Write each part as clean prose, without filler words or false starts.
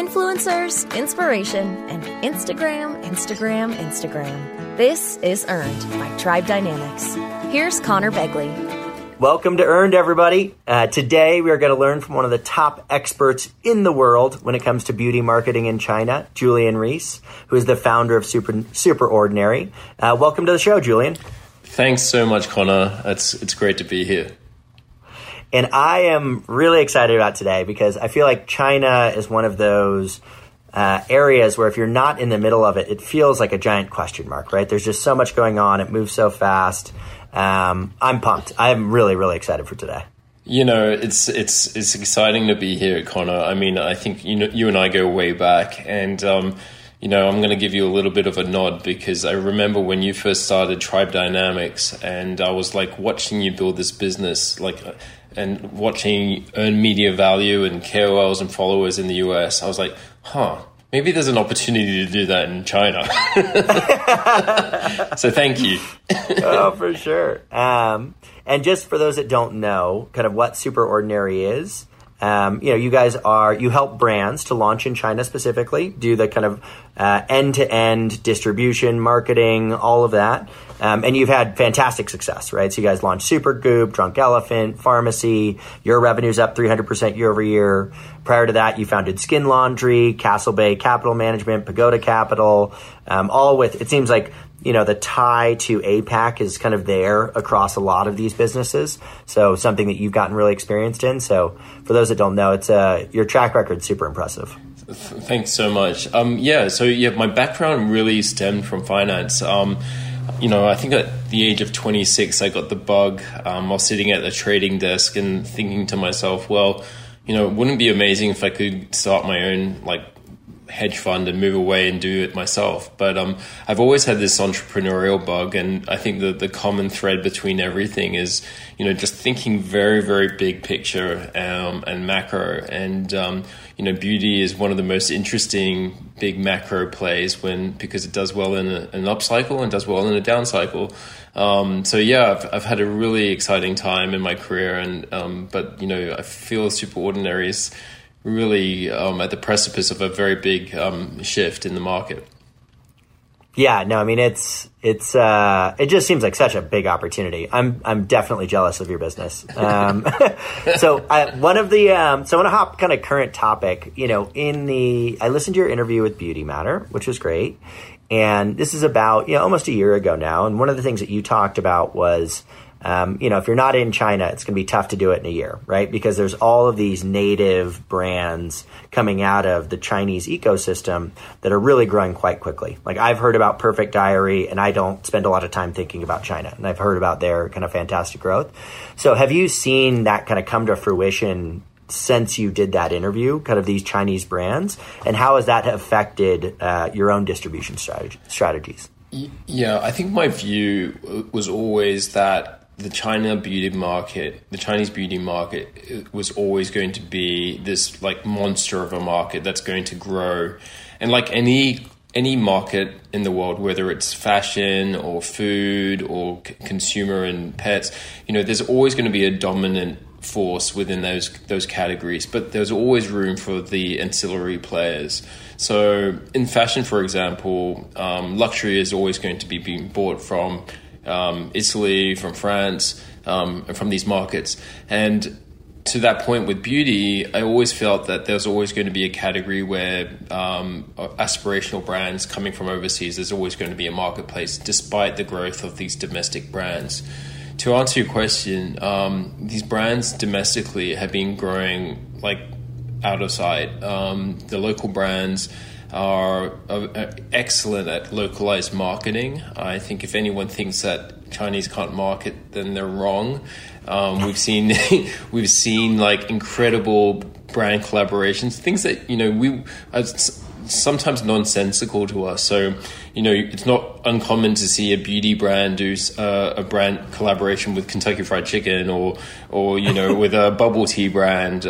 influencers, inspiration, and Instagram. This is Earned by Tribe Dynamics. Here's Connor Begley. Welcome to Earned, everybody. Today, we are going to learn from one of the top experts in the world when it comes to beauty marketing in China, Julian Reese, who is the founder of Super Ordinary. Welcome to the show, Julian. Thanks so much, Connor. It's great to be here. And I am really excited about today because I feel like China is one of those areas where if you're not in the middle of it, it feels like a giant question mark, right? There's just so much going on. It moves so fast. I'm pumped. I'm really, really excited for today. You know, it's exciting to be here, Connor. I mean, I think, you know, you and I go way back, and you know, I'm going to give you a little bit of a nod because I remember when you first started Tribe Dynamics, and I was like watching you build this business, and watching earn media value and KOLs and followers in the US. I was like, maybe there's an opportunity to do that in China. So thank you. Oh, for sure. And just for those that don't know kind of what Super Ordinary is, you know, you help brands to launch in China specifically, do the kind of end-to-end distribution, marketing, all of that. And you've had fantastic success, right? So you guys launched Supergoop, Drunk Elephant, Pharmacy. Your revenue's up 300% year over year. Prior to that, you founded Skin Laundry, Castle Bay Capital Management, Pagoda Capital, all with, it seems like, you know, the tie to APAC is kind of there across a lot of these businesses. So something that you've gotten really experienced in. So for those that don't know, it's your track record's super impressive. Thanks so much. So my background really stemmed from finance. You know, I think at the age of 26, I got the bug. I was sitting at the trading desk and thinking to myself, well, you know, wouldn't it be amazing if I could start my own, hedge fund and move away and do it myself? But I've always had this entrepreneurial bug. And I think that the common thread between everything is, you know, just thinking very, very big picture and macro. And, you know, beauty is one of the most interesting big macro plays because it does well in an up cycle and does well in a down cycle. I've had a really exciting time in my career. And but, you know, I feel Super Ordinary is really at the precipice of a very big shift in the market. Yeah, no, I mean, it just seems like such a big opportunity. I'm definitely jealous of your business. So I want to hop kind of current topic, you know, I listened to your interview with Beauty Matter, which was great. And this is about, you know, almost a year ago now. And one of the things that you talked about was, you know, if you're not in China, it's going to be tough to do it in a year, right? Because there's all of these native brands coming out of the Chinese ecosystem that are really growing quite quickly. Like I've heard about Perfect Diary, and I don't spend a lot of time thinking about China, and I've heard about their kind of fantastic growth. So have you seen that kind of come to fruition since you did that interview, kind of these Chinese brands? And how has that affected your own distribution strategies? Yeah, I think my view was always that the Chinese beauty market was always going to be this monster of a market that's going to grow. And like any market in the world, whether it's fashion or food or consumer and pets, you know, there's always going to be a dominant force within those categories, but there's always room for the ancillary players. So in fashion, for example, luxury is always going to be being bought from Italy, from France, and from these markets. And to that point with beauty, I always felt that there's always going to be a category where aspirational brands coming from overseas, there's always going to be a marketplace despite the growth of these domestic brands. To answer your question, these brands domestically have been growing out of sight. The local brands are excellent at localized marketing. I think if anyone thinks that Chinese can't market, then they're wrong. We've seen incredible brand collaborations, things that, you know, sometimes nonsensical to us. So, you know, it's not uncommon to see a beauty brand do a brand collaboration with Kentucky Fried Chicken or you know, with a bubble tea brand.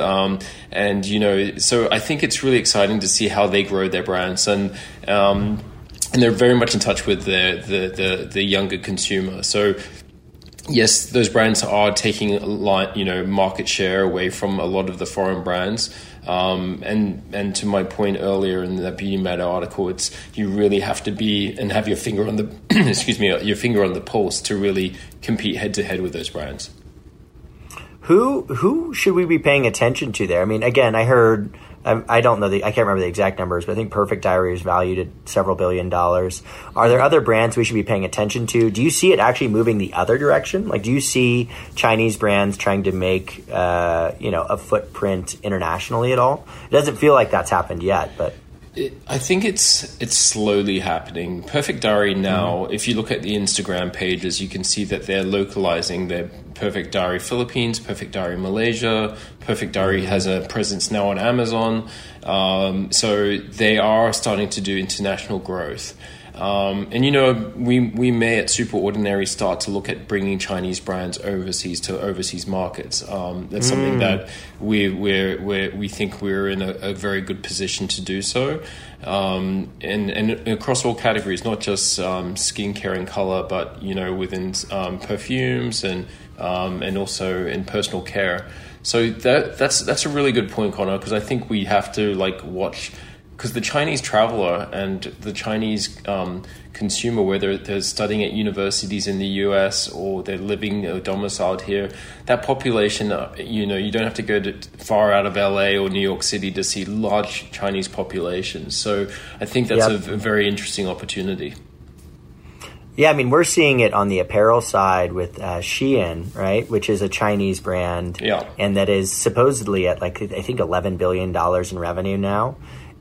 And, you know, so I think it's really exciting to see how they grow their brands. And they're very much in touch with the younger consumer. So, yes, those brands are taking market share away from a lot of the foreign brands. And to my point earlier in that Beauty Matter article, it's you really have to be and have your finger on the your finger on the pulse to really compete head to head with those brands. Who should we be paying attention to there? I mean, again, I heard I don't know the I can't remember the exact numbers, but I think Perfect Diary is valued at several $billions. Are there other brands we should be paying attention to? Do you see it actually moving the other direction? Like, do you see Chinese brands trying to make a footprint internationally at all? It doesn't feel like that's happened yet, but. I think it's slowly happening. Perfect Diary now, if you look at the Instagram pages, you can see that they're localizing their Perfect Diary Philippines, Perfect Diary Malaysia. Perfect Diary has a presence now on Amazon. So they are starting to do international growth. And, we may at Super Ordinary start to look at bringing Chinese brands overseas to overseas markets. That's something that we think we're in a very good position to do so. And across all categories, not just skincare and color, but, within perfumes and also in personal care. So that's a really good point, Connor, because I think we have to watch. Because the Chinese traveler and the Chinese consumer, whether they're studying at universities in the US or they're living or domiciled here, that population, you don't have to go far out of LA or New York City to see large Chinese populations. So I think that's a very interesting opportunity. Yeah, I mean, we're seeing it on the apparel side with Shein, right, which is a Chinese brand. Yeah. And that is supposedly at I think $11 billion in revenue now.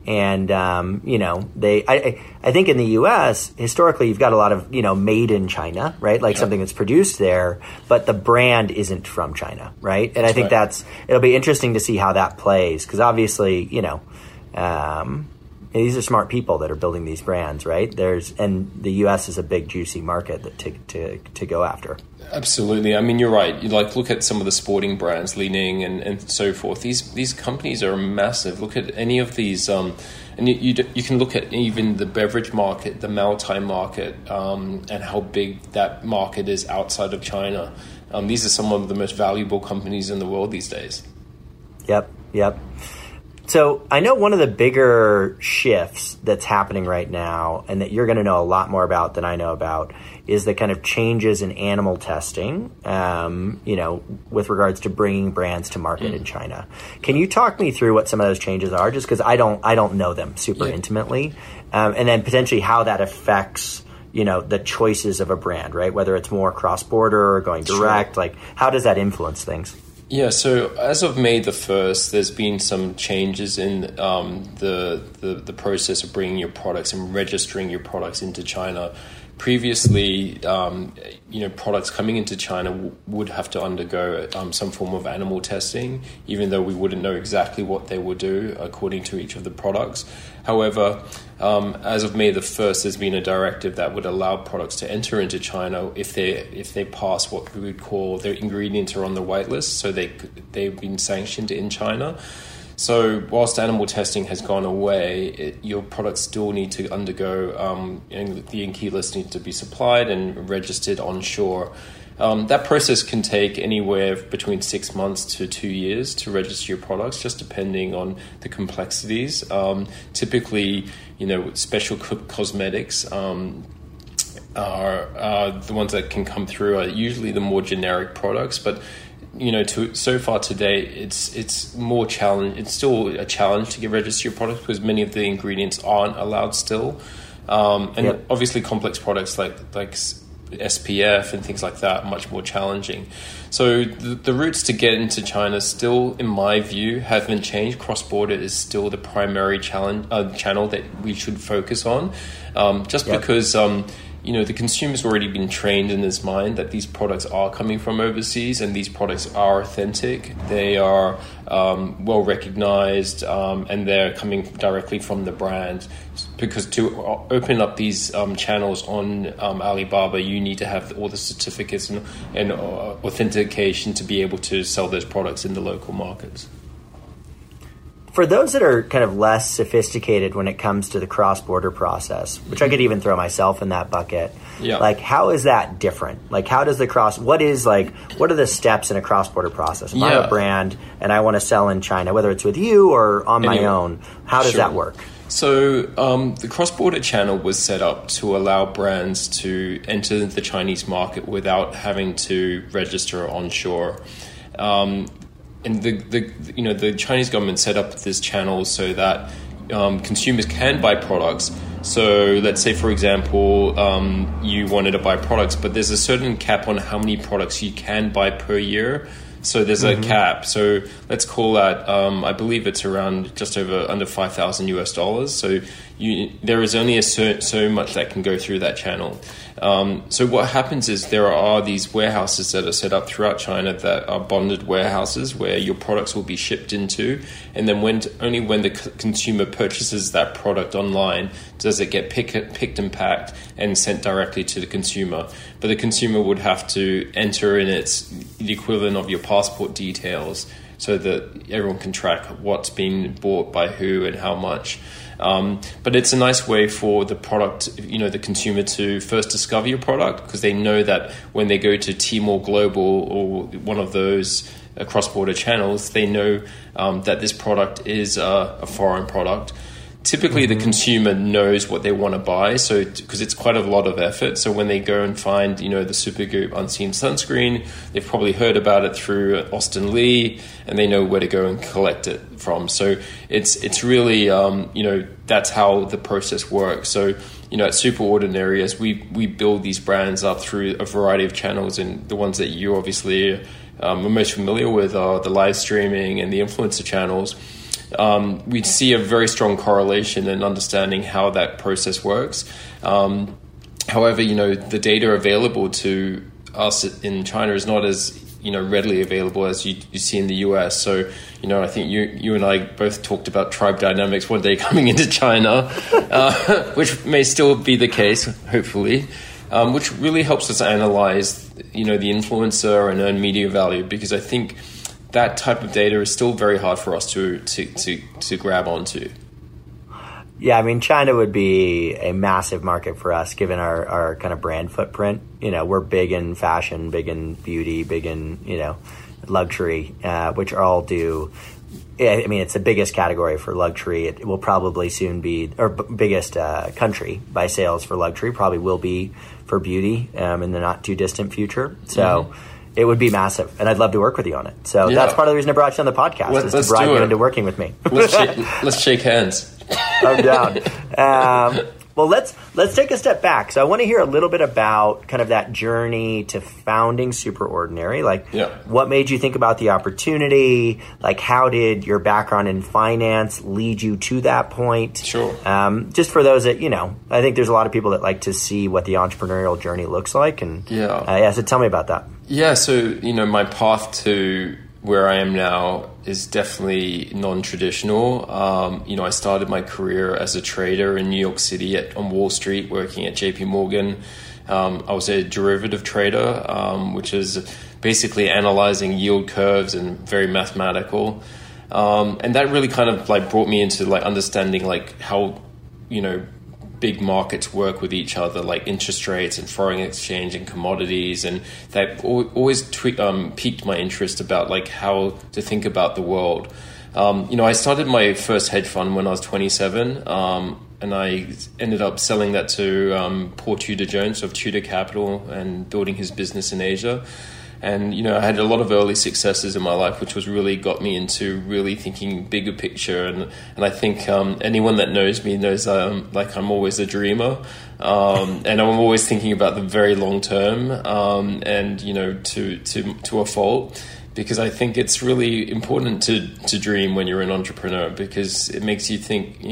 And, I think in the U.S., historically, you've got a lot of, made in China, right? Something that's produced there, but the brand isn't from China, right? And I think it'll be interesting to see how that plays. Because obviously, these are smart people that are building these brands, right? And the U.S. is a big, juicy market that to go after. Absolutely. I mean, you're right. You look at some of the sporting brands, Li Ning and so forth. These companies are massive. Look at any of these, and you can look at even the beverage market, the Maotai market, and how big that market is outside of China. These are some of the most valuable companies in the world these days. Yep. So I know one of the bigger shifts that's happening right now, and that you're going to know a lot more about than I know about, is the kind of changes in animal testing, with regards to bringing brands to market in China. Can you talk me through what some of those changes are? Just because I don't know them super intimately, and then potentially how that affects the choices of a brand, right? Whether it's more cross-border or going direct, how does that influence things? Yeah, so as of May the 1st, there's been some changes in the process of bringing your products and registering your products into China. Previously, products coming into China would have to undergo some form of animal testing, even though we wouldn't know exactly what they would do according to each of the products. However, as of May the 1st, there's been a directive that would allow products to enter into China if they pass what we would call their ingredients are on the white list, so they've been sanctioned in China. So whilst animal testing has gone away, your products still need to undergo, the Inki list needs to be supplied and registered onshore. That process can take anywhere between 6 months to 2 years to register your products, just depending on the complexities. Typically, special cosmetics are the ones that can come through are usually the more generic products, but so far today, it's more challenge. It's still a challenge to register your product because many of the ingredients aren't allowed still, and obviously complex products like SPF and things like that are much more challenging. So the routes to get into China still, in my view, haven't changed. Cross border is still the primary channel that we should focus on, because. The consumer's already been trained in his mind that these products are coming from overseas and these products are authentic. They are well recognized and they're coming directly from the brand. Because to open up these channels on Alibaba, you need to have all the certificates and authentication to be able to sell those products in the local markets. for those that are kind of less sophisticated when it comes to the cross-border process, which I could even throw myself in that bucket, like how is that different? Like how does the what are the steps in a cross-border process? If I'm a brand and I want to sell in China, whether it's with you or on my own, how does that work? So the cross-border channel was set up to allow brands to enter the Chinese market without having to register onshore. And the Chinese government set up this channel so that consumers can buy products. So let's say, for example, you wanted to buy products, but there's a certain cap on how many products you can buy per year. So there's a cap. So let's call that, I believe it's around just under $5,000. So there is only so much that can go through that channel. So what happens is there are these warehouses that are set up throughout China that are bonded warehouses where your products will be shipped into. And then only when the consumer purchases that product online does it get picked and packed and sent directly to the consumer. But the consumer would have to enter in the equivalent of your passport details so that everyone can track what's being bought by who and how much. But it's a nice way for the product, the consumer to first discover your product, because they know that when they go to Tmall Global or one of those cross-border channels, they know that this product is a foreign product. Typically, the consumer knows what they want to buy, so because it's quite a lot of effort. So when they go and find, the Supergoop Unseen Sunscreen, they've probably heard about it through Austin Li, and they know where to go and collect it from. So it's really, that's how the process works. So, at Super Ordinary, as we build these brands up through a variety of channels, and the ones that you obviously are most familiar with are the live streaming and the influencer channels. We see a very strong correlation in understanding how that process works. However, the data available to us in China is not as readily available as you see in the US. So, I think you and I both talked about Tribe Dynamics one day coming into China, which may still be the case, hopefully. Which really helps us analyze, the influencer and earned media value, because I think that type of data is still very hard for us to grab onto. Yeah, I mean, China would be a massive market for us, given our kind of brand footprint. We're big in fashion, big in beauty, big in, luxury, which are all due. I mean, it's the biggest category for luxury. It will probably soon be our biggest country by sales for luxury, probably will be for beauty in the not too distant future. So. Mm-hmm. It would be massive, and I'd love to work with you on it. So that's part of the reason I brought you on the podcast, is to bribe you into working with me. Let's shake hands. I'm down. Well, let's take a step back. So I want to hear a little bit about kind of that journey to founding Super Ordinary. What made you think about the opportunity? Like, how did your background in finance lead you to that point? Sure. Just for those that, I think there's a lot of people that like to see what the entrepreneurial journey looks like. And so tell me about that. Yeah, so, my path to where I am now is definitely non-traditional. I started my career as a trader in New York City on Wall Street, working at JP Morgan. I was a derivative trader, which is basically analyzing yield curves and very mathematical. And that really kind of brought me into understanding how, big markets work with each other, like interest rates and foreign exchange and commodities, and that always piqued my interest about how to think about the world. I started my first hedge fund when I was 27, and I ended up selling that to Paul Tudor Jones of Tudor Capital and building his business in Asia. And, I had a lot of early successes in my life, which was really got me into really thinking bigger picture. And I think anyone that knows me knows I'm always a dreamer. And I'm always thinking about the very long term and, to a fault, because I think it's really important to dream when you're an entrepreneur, because it makes you think, that,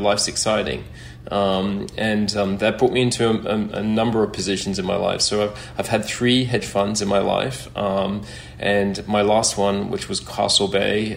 life's exciting. That brought me into a number of positions in my life. So I've had 3 hedge funds in my life. And my last one, which was Castle Bay,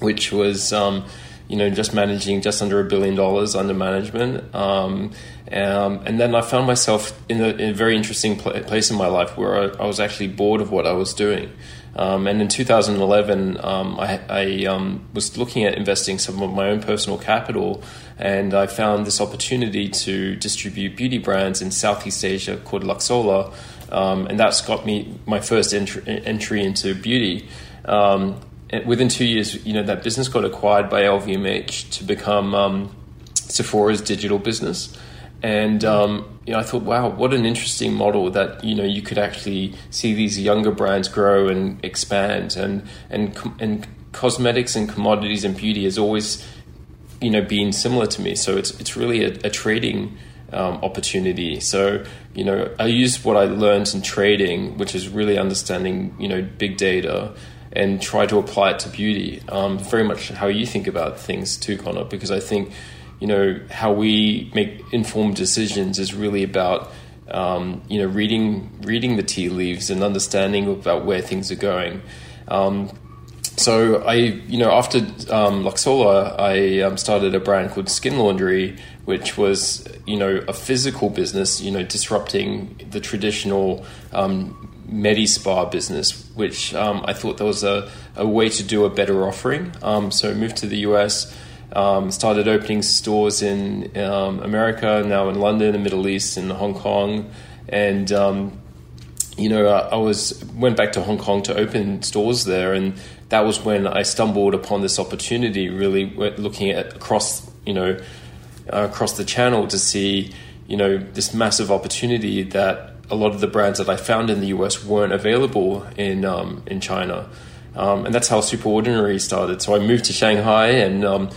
which was, just managing just under $1 billion under management. And then I found myself in a very interesting place in my life where I was actually bored of what I was doing. And in 2011, I was looking at investing some of my own personal capital, and I found this opportunity to distribute beauty brands in Southeast Asia called Luxola, and that's got me my first entry into beauty. Within 2 years, that business got acquired by LVMH to become Sephora's digital business. And, I thought, wow, what an interesting model that, you could actually see these younger brands grow and expand, and cosmetics and commodities and beauty has always, been similar to me. So it's really a trading opportunity. So, I used what I learned in trading, which is really understanding, big data, and try to apply it to beauty. Very much how you think about things too, Connor, because I think, how we make informed decisions is really about, reading the tea leaves and understanding about where things are going. So I, after Luxola, I started a brand called Skin Laundry, which was, a physical business, disrupting the traditional Medi-spa business, which I thought there was a way to do a better offering. So I moved to the US, started opening stores in America, now in London, the Middle East, in Hong Kong. And, I went back to Hong Kong to open stores there. And that was when I stumbled upon this opportunity, really looking at across the channel to see, this massive opportunity that a lot of the brands that I found in the US weren't available in China. And that's how Super Ordinary started. So I moved to Shanghai, and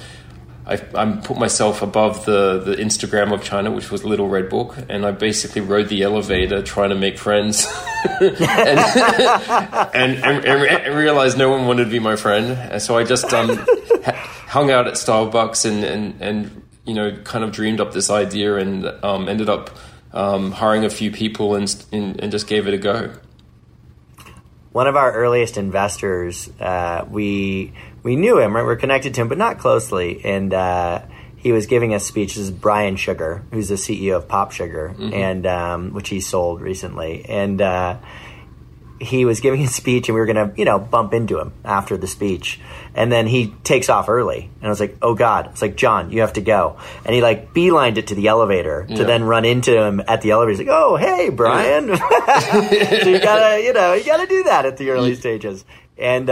I put myself above the Instagram of China, which was Little Red Book, and I basically rode the elevator trying to make friends and realized no one wanted to be my friend. And so I just hung out at Starbucks and kind of dreamed up this idea, and ended up hiring a few people and just gave it a go. One of our earliest investors, we knew him, right? We're connected to him, but not closely. And he was giving us speeches, Brian Sugar, who's the CEO of Pop Sugar, mm-hmm. and which he sold recently. And he was giving a speech, and we were going to, bump into him after the speech. And then he takes off early. And I was like, oh, God. It's like, John, you have to go. And he, beelined it to the elevator to then run into him at the elevator. He's like, oh, hey, Brian. So you got to do that at the early stages. And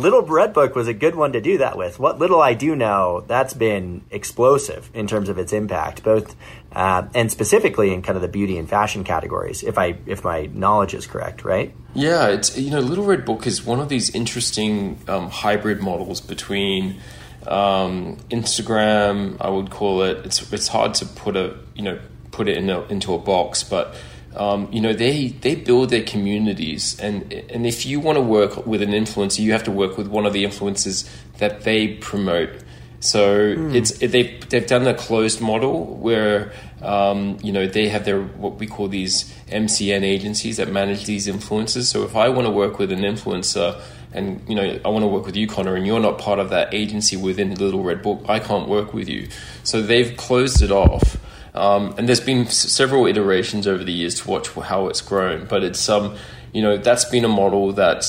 Little Red Book was a good one to do that with. What little I do know, that's been explosive in terms of its impact, both and specifically in kind of the beauty and fashion categories, if my knowledge is correct, right? Yeah, it's Little Red Book is one of these interesting hybrid models between Instagram, I would call it. It's hard to put it into a box, but. They build their communities, and if you want to work with an influencer, you have to work with one of the influencers that they promote. So they've done a closed model where they have their what we call these MCN agencies that manage these influencers. So if I want to work with an influencer, and I want to work with you, Connor, and you're not part of that agency within Little Red Book, I can't work with you. So they've closed it off. And there's been several iterations over the years to watch how it's grown, but it's that's been a model that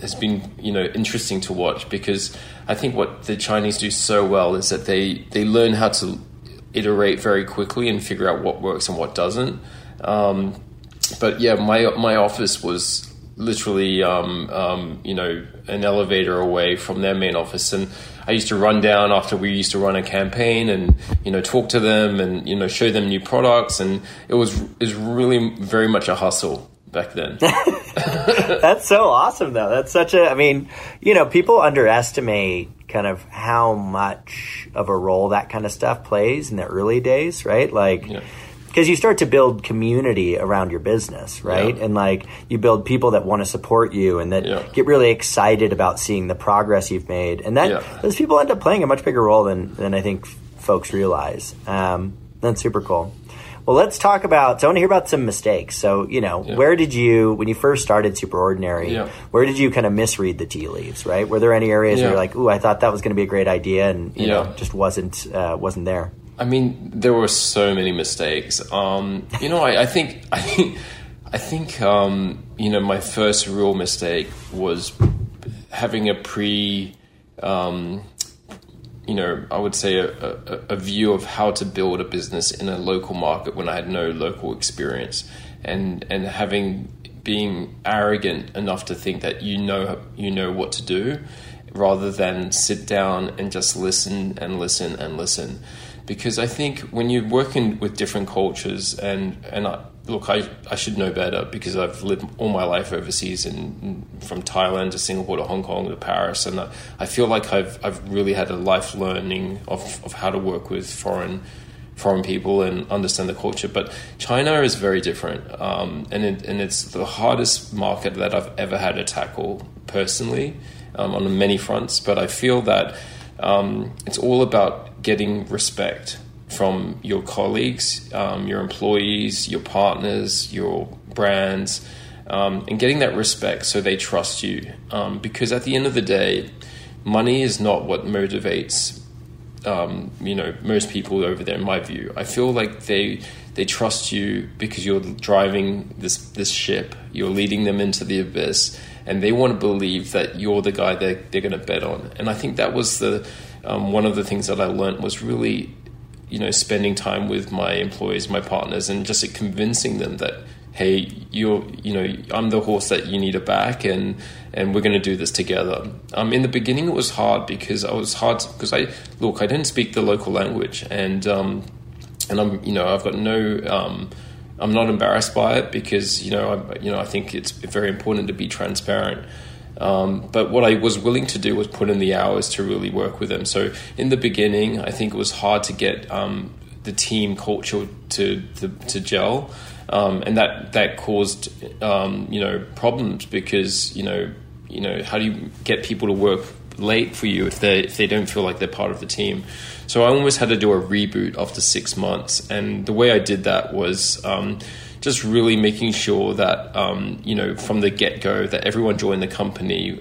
has been interesting to watch, because I think what the Chinese do so well is that they learn how to iterate very quickly and figure out what works and what doesn't. But yeah, my office was literally an elevator away from their main office, and I used to run down after we used to run a campaign and, talk to them and, show them new products. And it was really very much a hustle back then. That's so awesome, though. That's such a, people underestimate kind of how much of a role that kind of stuff plays in the early days, right? Because you start to build community around your business, right? Yeah. And you build people that want to support you and that get really excited about seeing the progress you've made. And that those people end up playing a much bigger role than I think folks realize. That's super cool. Well, let's talk about, so I want to hear about some mistakes. So, where did you, when you first started Super Ordinary, where did you kind of misread the tea leaves, right? Were there any areas where you're like, ooh, I thought that was going to be a great idea and, just wasn't there? I mean, there were so many mistakes. I think I I think, my first real mistake was having a a view of how to build a business in a local market when I had no local experience, and being arrogant enough to think that you know what to do, rather than sit down and just listen. Because I think when you're working with different cultures, I should know better because I've lived all my life overseas, and from Thailand to Singapore to Hong Kong to Paris, and I feel like I've really had a life learning of how to work with foreign people and understand the culture. But China is very different, and it's the hardest market that I've ever had to tackle personally, on many fronts. But I feel that it's all about getting respect from your colleagues, your employees, your partners, your brands, and getting that respect so they trust you. Because at the end of the day, money is not what motivates most people over there, in my view. I feel like they trust you because you're driving this ship, you're leading them into the abyss, and they want to believe that you're the guy that they're going to bet on. And I think that was the one of the things that I learned was really, spending time with my employees, my partners, and just convincing them that, hey, I'm the horse that you need to back, and we're going to do this together. In the beginning, it was hard because I didn't speak the local language, and I'm not embarrassed by it because I think it's very important to be transparent. But what I was willing to do was put in the hours to really work with them. So in the beginning, I think it was hard to get the team culture to gel, and that caused problems because how do you get people to work late for you if they don't feel like they're part of the team? So I almost had to do a reboot after 6 months, and the way I did that was just really making sure that, from the get-go, that everyone joined the company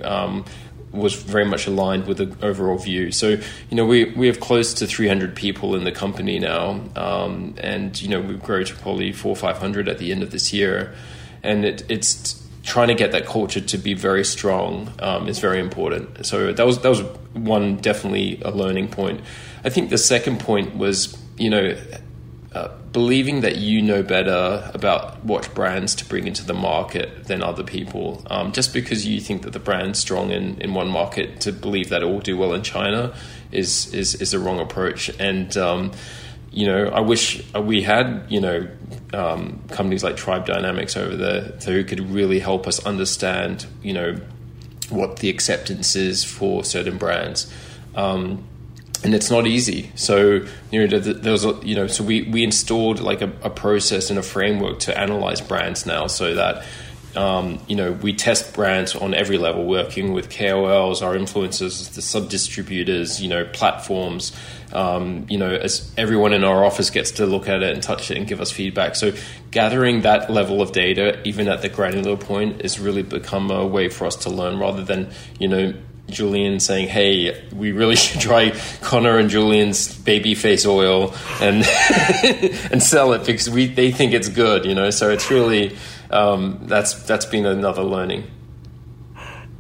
was very much aligned with the overall view. So, we have close to 300 people in the company now, and we've grown to probably 400 or 500 at the end of this year. And it's trying to get that culture to be very strong is very important. So that was one, definitely a learning point. I think the second point was, believing that you know better about what brands to bring into the market than other people. Just because you think that the brand's strong in one market, to believe that it will do well in China is the wrong approach. And I wish we had companies like Tribe Dynamics over there who could really help us understand what the acceptance is for certain brands. And it's not easy. So, we installed like a process and a framework to analyze brands now, so that, we test brands on every level, working with KOLs, our influencers, the sub-distributors, platforms, as everyone in our office gets to look at it and touch it and give us feedback. So gathering that level of data, even at the granular point, has really become a way for us to learn, rather than, Julian saying, hey, we really should try Connor and Julian's baby face oil and sell it because they think it's good, so it's really, that's been another learning.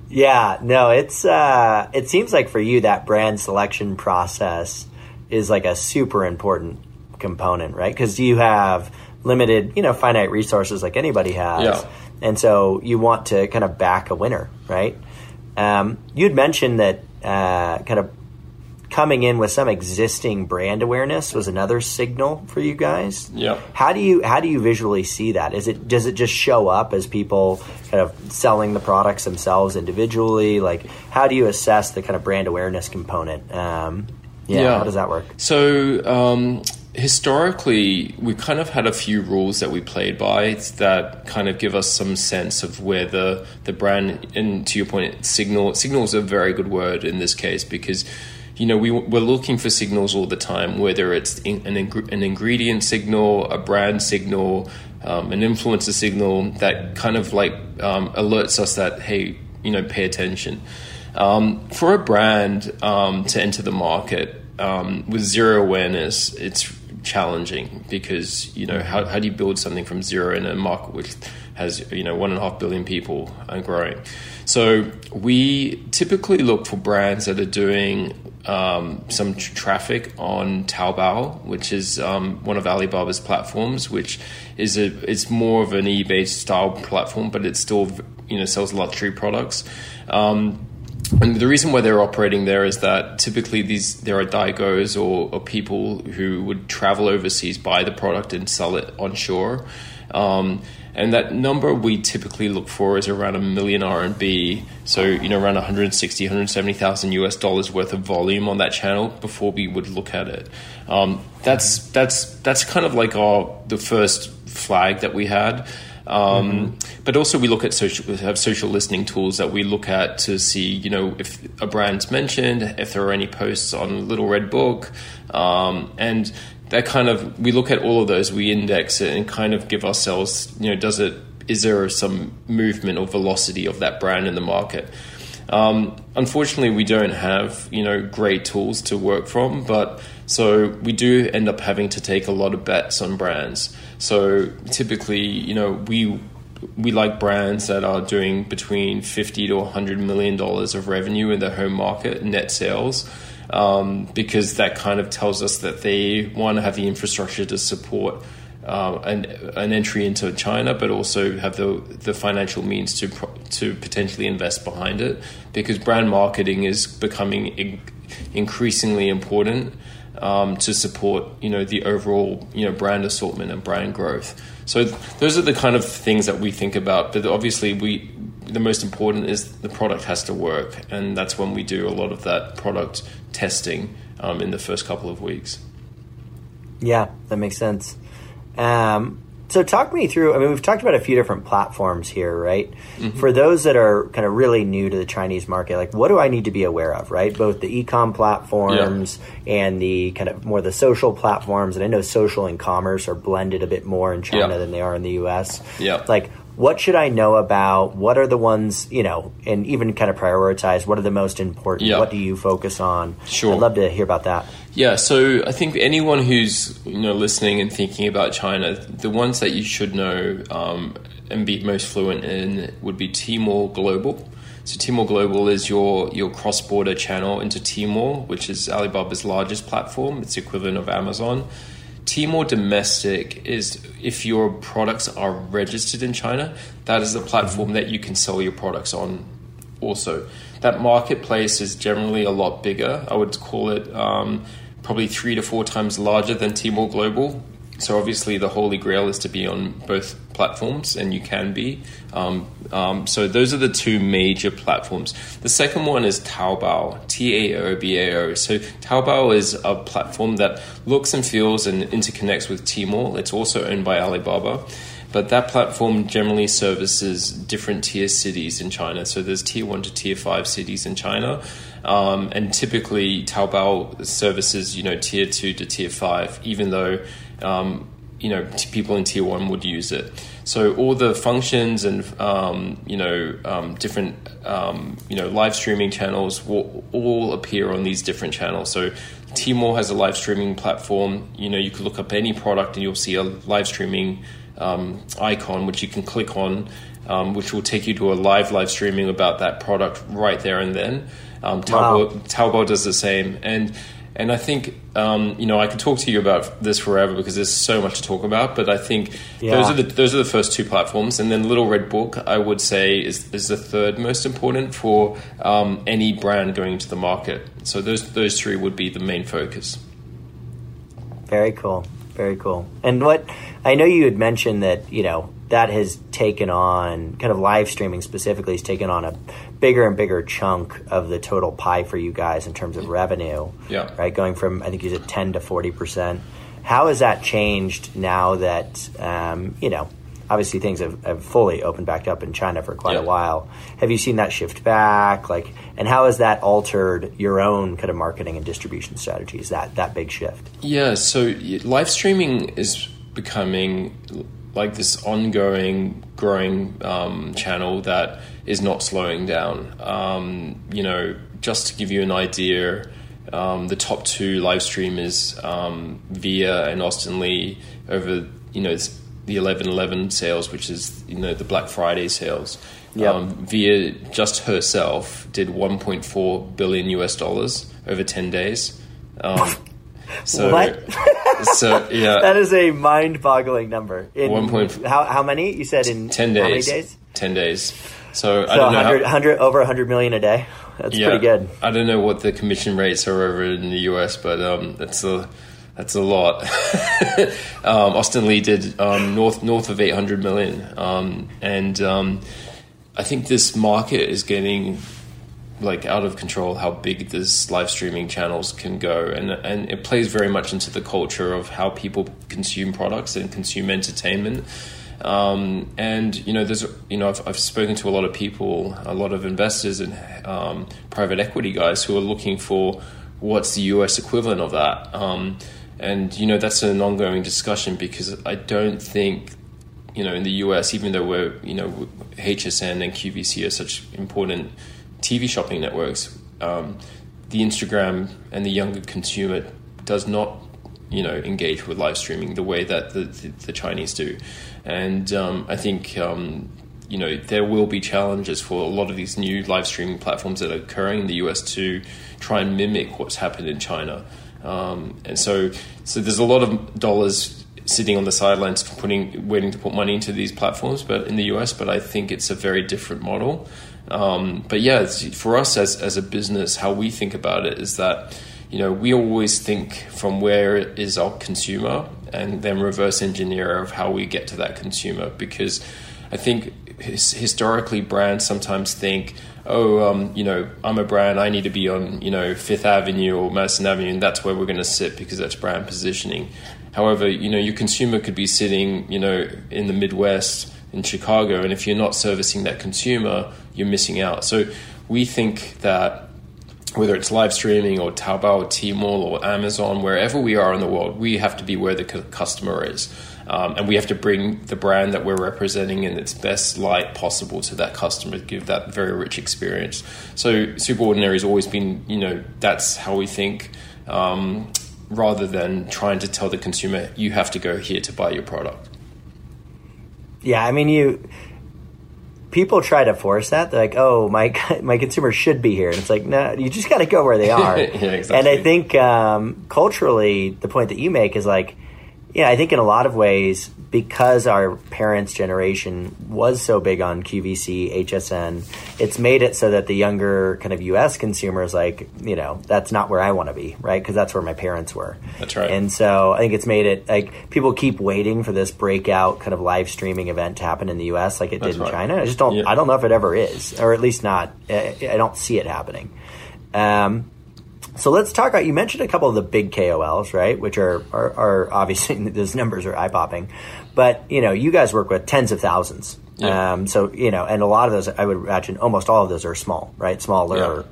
Yeah, no, it's, it seems like for you, that brand selection process is like a super important component, right? Cause you have limited, finite resources like anybody has. Yeah. And so you want to kind of back a winner, right? You'd mentioned that kind of coming in with some existing brand awareness was another signal for you guys. Yeah. How do you visually see that? Does it just show up as people kind of selling the products themselves individually? Like, how do you assess the kind of brand awareness component? How does that work? So historically, we kind of had a few rules that we played by that kind of give us some sense of where the brand, and to your point, signal is a very good word in this case, because we're looking for signals all the time, whether it's an ingredient signal, a brand signal, an influencer signal that kind of like alerts us that, hey, pay attention. For a brand to enter the market with zero awareness, it's challenging because, you know, how do you build something from zero in a market which has, you know, 1.5 billion people and growing? So we typically look for brands that are doing some traffic on Taobao, which is one of Alibaba's platforms, which is it's more of an eBay style platform, but it still, you know, sells luxury products. And the reason why they're operating there is that typically there are daigous or people who would travel overseas, buy the product and sell it onshore. And that number we typically look for is around 1 million RMB. So, you know, around $170,000 US dollars worth of volume on that channel before we would look at it. That's kind of like the first flag that we had. But also we look at social listening tools that we look at to see, you know, if a brand's mentioned, if there are any posts on Little Red Book, and that kind of, we look at all of those, we index it and kind of give ourselves, you know, is there some movement or velocity of that brand in the market? Unfortunately we don't have, you know, great tools to work from, but so we do end up having to take a lot of bets on brands. So typically, you know, we like brands that are doing between $50 to $100 million of revenue in their home market net sales, because that kind of tells us that they want to have the infrastructure to support an entry into China, but also have the financial means to potentially invest behind it, because brand marketing is becoming increasingly important to support, you know, the overall, you know, brand assortment and brand growth. So those are the kind of things that we think about. But obviously, the most important is the product has to work, and that's when we do a lot of that product testing in the first couple of weeks. Yeah, that makes sense. So talk me through, I mean, we've talked about a few different platforms here, right? Mm-hmm. For those that are kind of really new to the Chinese market, like what do I need to be aware of, right? Both the e-com platforms and the kind of more the social platforms. And I know social and commerce are blended a bit more in China than they are in the US. Yeah. Like what should I know about? What are the ones, you know, and even kind of prioritize? What are the most important? Yeah. What do you focus on? Sure. I'd love to hear about that. Yeah, so I think anyone who's, you know, listening and thinking about China, the ones that you should know and be most fluent in would be Tmall Global. So Tmall Global is your cross-border channel into Tmall, which is Alibaba's largest platform. It's the equivalent of Amazon. Tmall Domestic is if your products are registered in China, that is the platform that you can sell your products on also. That marketplace is generally a lot bigger. I would call it probably 3 to 4 times larger than Tmall Global. So obviously the holy grail is to be on both platforms, and you can be. So those are the two major platforms. The second one is Taobao, Taobao. So Taobao is a platform that looks and feels and interconnects with Tmall. It's also owned by Alibaba. But that platform generally services different tier cities in China. So there's tier 1 to tier 5 cities in China. And typically Taobao services, you know, tier 2 to tier 5, even though, you know, people in tier 1 would use it. So all the functions and, different, live streaming channels will all appear on these different channels. So Tmall has a live streaming platform. You know, you could look up any product and you'll see a live streaming icon which you can click on, which will take you to a live streaming about that product right there and then. Taobao does the same, and I think I could talk to you about this forever because there's so much to talk about. But I think those are the first two platforms, and then Little Red Book I would say is the third most important for any brand going into the market. So those three would be the main focus. Very cool. Very cool. And what I know you had mentioned that, you know, that has taken on kind of live streaming specifically has taken on a bigger and bigger chunk of the total pie for you guys in terms of revenue. Yeah. Right. Going from, I think you said 10 to 40%. How has that changed now that, obviously things have fully opened back up in China for quite a while. Have you seen that shift back? And how has that altered your own kind of marketing and distribution strategies, that big shift? Yeah, so live streaming is becoming like this ongoing, growing channel that is not slowing down. Just to give you an idea, The top two live streamers, Via and Austin Li, over the 11/11 sales, which is the Black Friday sales. Yep. Via just herself did $1.4 billion over 10 days. So what? So yeah, that is a mind-boggling number. In 1.4, how many you said in 10 days? How many days? 10 days. So I don't know. 100 over $100 million a day. That's pretty good. I don't know what the commission rates are over in the US, but that's a lot. Austin Li did north of $800 million, and I think this market is getting out of control. How big this live streaming channels can go, and it plays very much into the culture of how people consume products and consume entertainment. I've spoken to a lot of people, a lot of investors and private equity guys who are looking for what's the US equivalent of that. That's an ongoing discussion, because I don't think, in the US, even though we're, HSN and QVC are such important TV shopping networks, the Instagram and the younger consumer does not engage with live streaming the way that the Chinese do. And I think, there will be challenges for a lot of these new live streaming platforms that are occurring in the US to try and mimic what's happened in China. And so there's a lot of dollars sitting on the sidelines waiting to put money into these platforms, but in the US, but I think it's a very different model. For us as a business, how we think about it is that, we always think from where is our consumer and then reverse engineer of how we get to that consumer. Because I think historically brands sometimes think, I'm a brand, I need to be on, 5th Avenue or Madison Avenue, and that's where we're going to sit because that's brand positioning. However, your consumer could be sitting, in the Midwest, in Chicago, and if you're not servicing that consumer, you're missing out. So we think that whether it's live streaming or Taobao or Tmall or Amazon, wherever we are in the world, we have to be where the customer is. And we have to bring the brand that we're representing in its best light possible to that customer, give that very rich experience. So Super Ordinary has always been, that's how we think, rather than trying to tell the consumer, you have to go here to buy your product. Yeah, I mean, people try to force that. They're like, oh, my consumer should be here. And it's like, no, you just got to go where they are. Yeah, exactly. And I think culturally, the point that you make is I think in a lot of ways, because our parents' generation was so big on QVC, HSN, it's made it so that the younger kind of U.S. consumer is that's not where I want to be, right? Because that's where my parents were. That's right. And so I think it's made it people keep waiting for this breakout kind of live streaming event to happen in the U.S. like it did in China. I just don't. Yeah. I don't know if it ever is, or at least not. I don't see it happening. So let's talk about, you mentioned a couple of the big KOLs, right? Which are obviously, those numbers are eye-popping, but you guys work with tens of thousands. Yeah. And a lot of those, I would imagine almost all of those are small, right? Smaller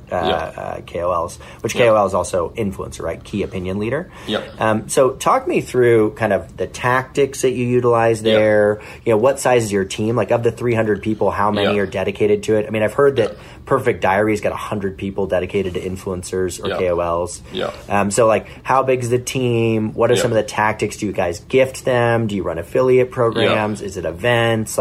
KOLs, which KOL is also influencer, right? Key opinion leader. Yeah. So talk me through kind of the tactics that you utilize there. Yeah. What size is your team? Of the 300 people, how many are dedicated to it? I mean, I've heard that Perfect Diary's got 100 people dedicated to influencers or KOLs. Yeah. So how big is the team? What are some of the tactics? Do you guys gift them? Do you run affiliate programs? Yeah. Is it events?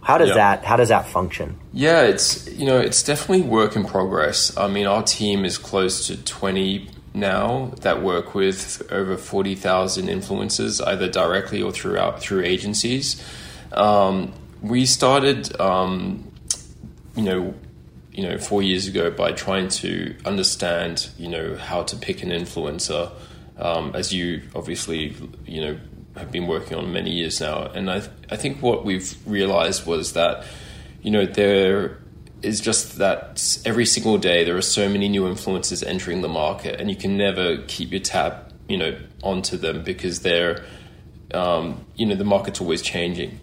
How does that function? Yeah, it's definitely work in progress. I mean, our team is close to 20 now that work with over 40,000 influencers, either directly or through agencies. We started, 4 years ago by trying to understand, how to pick an influencer, as you obviously, have been working on many years now. And I think what we've realized was that, there is just that every single day there are so many new influencers entering the market, and you can never keep your tab, onto them because they're, the market's always changing.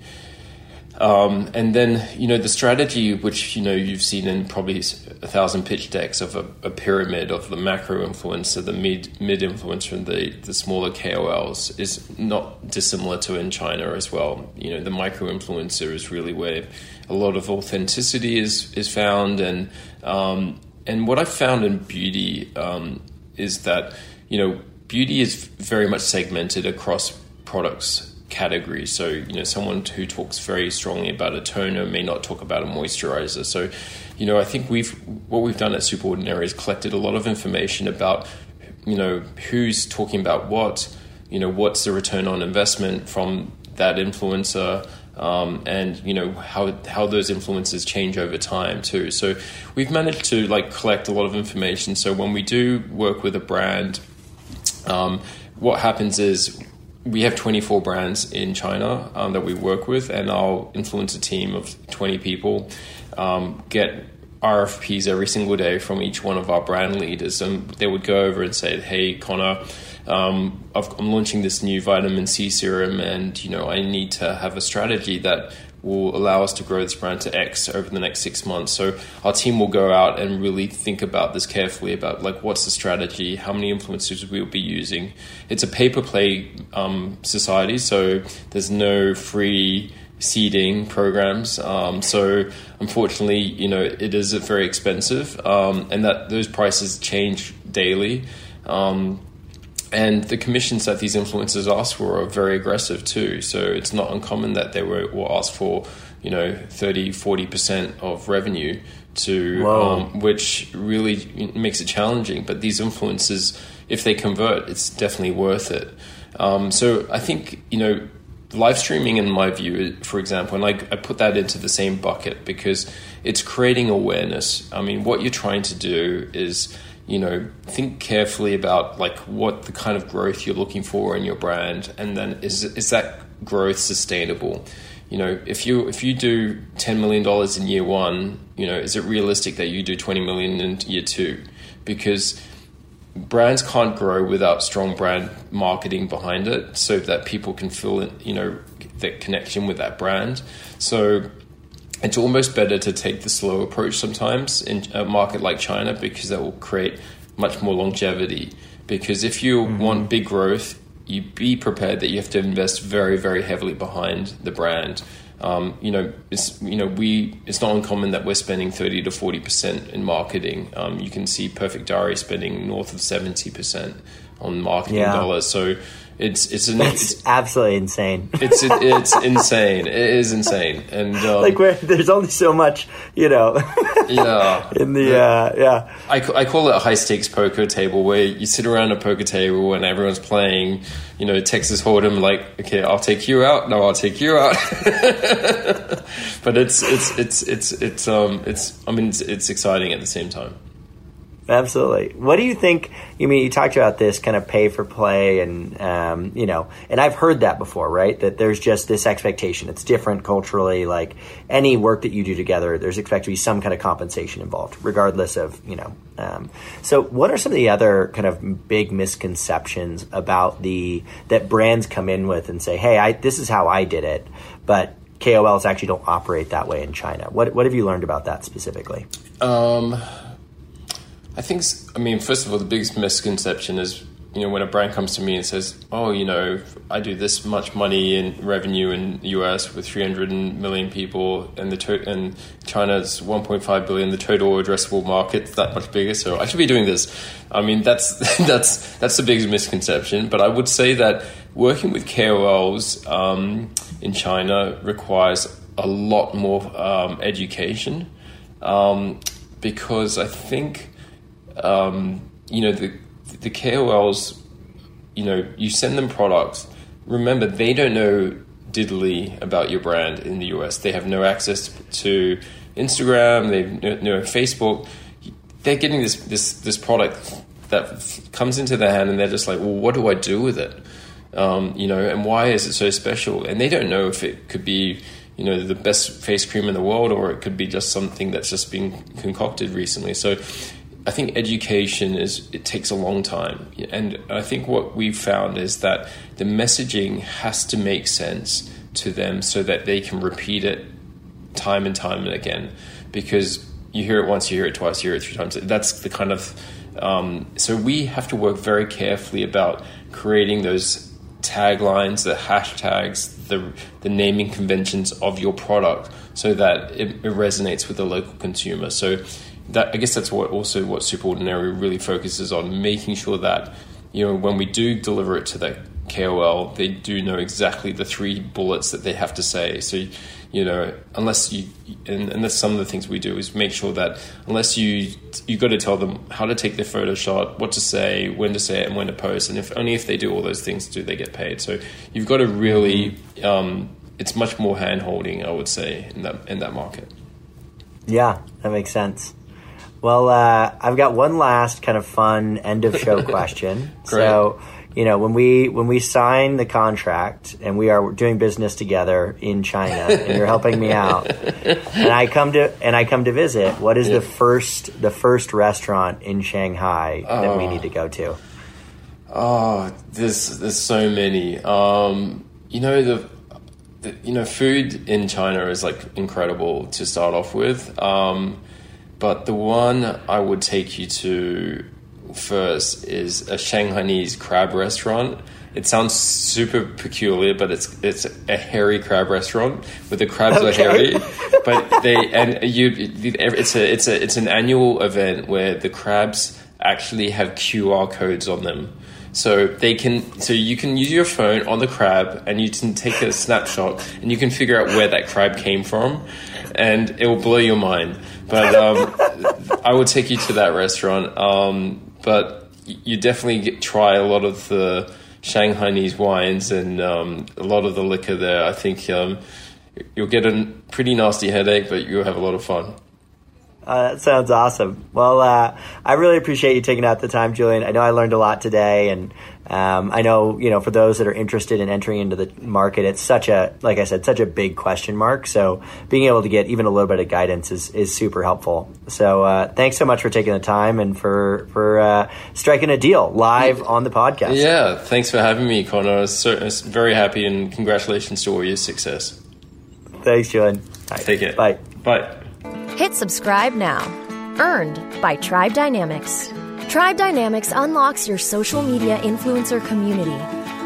And then, the strategy, which, you've seen in probably 1,000 pitch decks of a pyramid of the macro influencer, the mid influencer, and the smaller KOLs is not dissimilar to in China as well. The micro influencer is really where a lot of authenticity is found. And what I've found in beauty, is that, you know, beauty is very much segmented across products categories. So, you know, someone who talks very strongly about a toner may not talk about a moisturizer. So, you know, I think what we've done at Super Ordinary is collected a lot of information about, you know, who's talking about what, you know, what's the return on investment from that influencer, and, you know, how those influences change over time too. So we've managed to like collect a lot of information. So when we do work with a brand, what happens is we have 24 brands in China that we work with, and our influencer team of 20 people get RFPs every single day from each one of our brand leaders. And they would go over and say, hey, Connor, I'm launching this new vitamin C serum, and, you know, I need to have a strategy that will allow us to grow this brand to X over the next 6 months. So our team will go out and really think about this carefully, about like, what's the strategy, how many influencers we'll be using. It's a pay-per-play society, so there's no free seeding programs. So unfortunately, you know, it is very expensive, and that those prices change daily. And the commissions that these influencers ask for are very aggressive too. So it's not uncommon that they will ask for, you know, 30, 40% of revenue to, which really makes it challenging. But these influencers, if they convert, it's definitely worth it. So I think, you know, live streaming, in my view, for example, and I put that into the same bucket because it's creating awareness. I mean, what you're trying to do is, you know, think carefully about like what the kind of growth you're looking for in your brand, and then is that growth sustainable? You know, if you do $10 million in year one, you know, is it realistic that you do $20 million in year two? Because brands can't grow without strong brand marketing behind it, so that people can feel, you know, that connection with that brand. So it's almost better to take the slow approach sometimes in a market like China, because that will create much more longevity. Because if you want big growth, you be prepared that you have to invest very, very heavily behind the brand. You know, it's not uncommon that we're spending 30 to 40% in marketing. You can see Perfect Diary spending north of 70% on marketing dollars. So it's absolutely insane. It's insane. It is insane. And like there's only so much, you know. I call it a high stakes poker table, where you sit around a poker table and everyone's playing, you know, Texas Hold'em. Like, okay, I'll take you out. No, I'll take you out. But it's exciting at the same time. Absolutely. What do you think? I mean, you talked about this kind of pay for play, and you know, and I've heard that before, right? That there's just this expectation. It's different culturally. Like any work that you do together, there's expected to be some kind of compensation involved, regardless of, you know. So, what are some of the other kind of big misconceptions about that brands come in with and say, "Hey, this is how I did it," but KOLs actually don't operate that way in China. What have you learned about that specifically? I think, I mean, first of all, the biggest misconception is, you know, when a brand comes to me and says, oh, you know, I do this much money in revenue in the US with 300 million people, and and China's 1.5 billion, the total addressable market's that much bigger, so I should be doing this. I mean, that's the biggest misconception. But I would say that working with KOLs in China requires a lot more education, because I think, you know, the KOLs, you know, you send them products. Remember, they don't know diddly about your brand in the US. They have no access to Instagram. They have no Facebook. They're getting this product that comes into their hand, and they're just like, well, what do I do with it? You know, and why is it so special? And they don't know if it could be, you know, the best face cream in the world, or it could be just something that's just been concocted recently. So I think education it takes a long time. And I think what we've found is that the messaging has to make sense to them so that they can repeat it time and time and again, because you hear it once, you hear it twice, you hear it three times. That's the kind of, so we have to work very carefully about creating those taglines, the hashtags, the naming conventions of your product so that it resonates with the local consumer. So that, I guess that's what Super Ordinary really focuses on, making sure that, you know, when we do deliver it to the KOL, they do know exactly the three bullets that they have to say. So, you know, unless you, and that's some of the things we do, is make sure that unless you got to tell them how to take their photo shot, what to say, when to say it, and when to post. And if only if they do all those things do they get paid. So you've got to really, it's much more hand holding, I would say, in that market. Yeah, that makes sense. Well, I've got one last kind of fun end of show question. So, you know, when we sign the contract and we are doing business together in China and you're helping me out and I come to visit, what is the first restaurant in Shanghai that we need to go to? Oh, there's so many. You know, food in China is like incredible to start off with. But the one I would take you to first is a Shanghainese crab restaurant. It sounds super peculiar, but it's a hairy crab restaurant where the crabs are hairy. But it's an annual event where the crabs actually have QR codes on them. So you can use your phone on the crab and you can take a snapshot and you can figure out where that crab came from, and it will blow your mind. But I would take you to that restaurant. But you definitely try a lot of the Shanghainese wines and a lot of the liquor there. I think you'll get a pretty nasty headache, but you'll have a lot of fun. That sounds awesome. Well, I really appreciate you taking out the time, Julian. I know I learned a lot today, and I know, you know, for those that are interested in entering into the market, it's such a big question mark. So being able to get even a little bit of guidance is super helpful. So thanks so much for taking the time and for striking a deal live on the podcast. Yeah, thanks for having me, Connor. I was very happy, and congratulations to all your success. Thanks, Julian. Right, take it. Bye. Bye. Hit subscribe now. Earned by Tribe Dynamics. Tribe Dynamics unlocks your social media influencer community.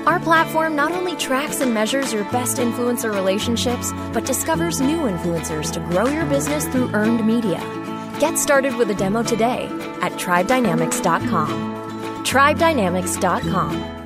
Our platform not only tracks and measures your best influencer relationships, but discovers new influencers to grow your business through earned media. Get started with a demo today at TribeDynamics.com. TribeDynamics.com.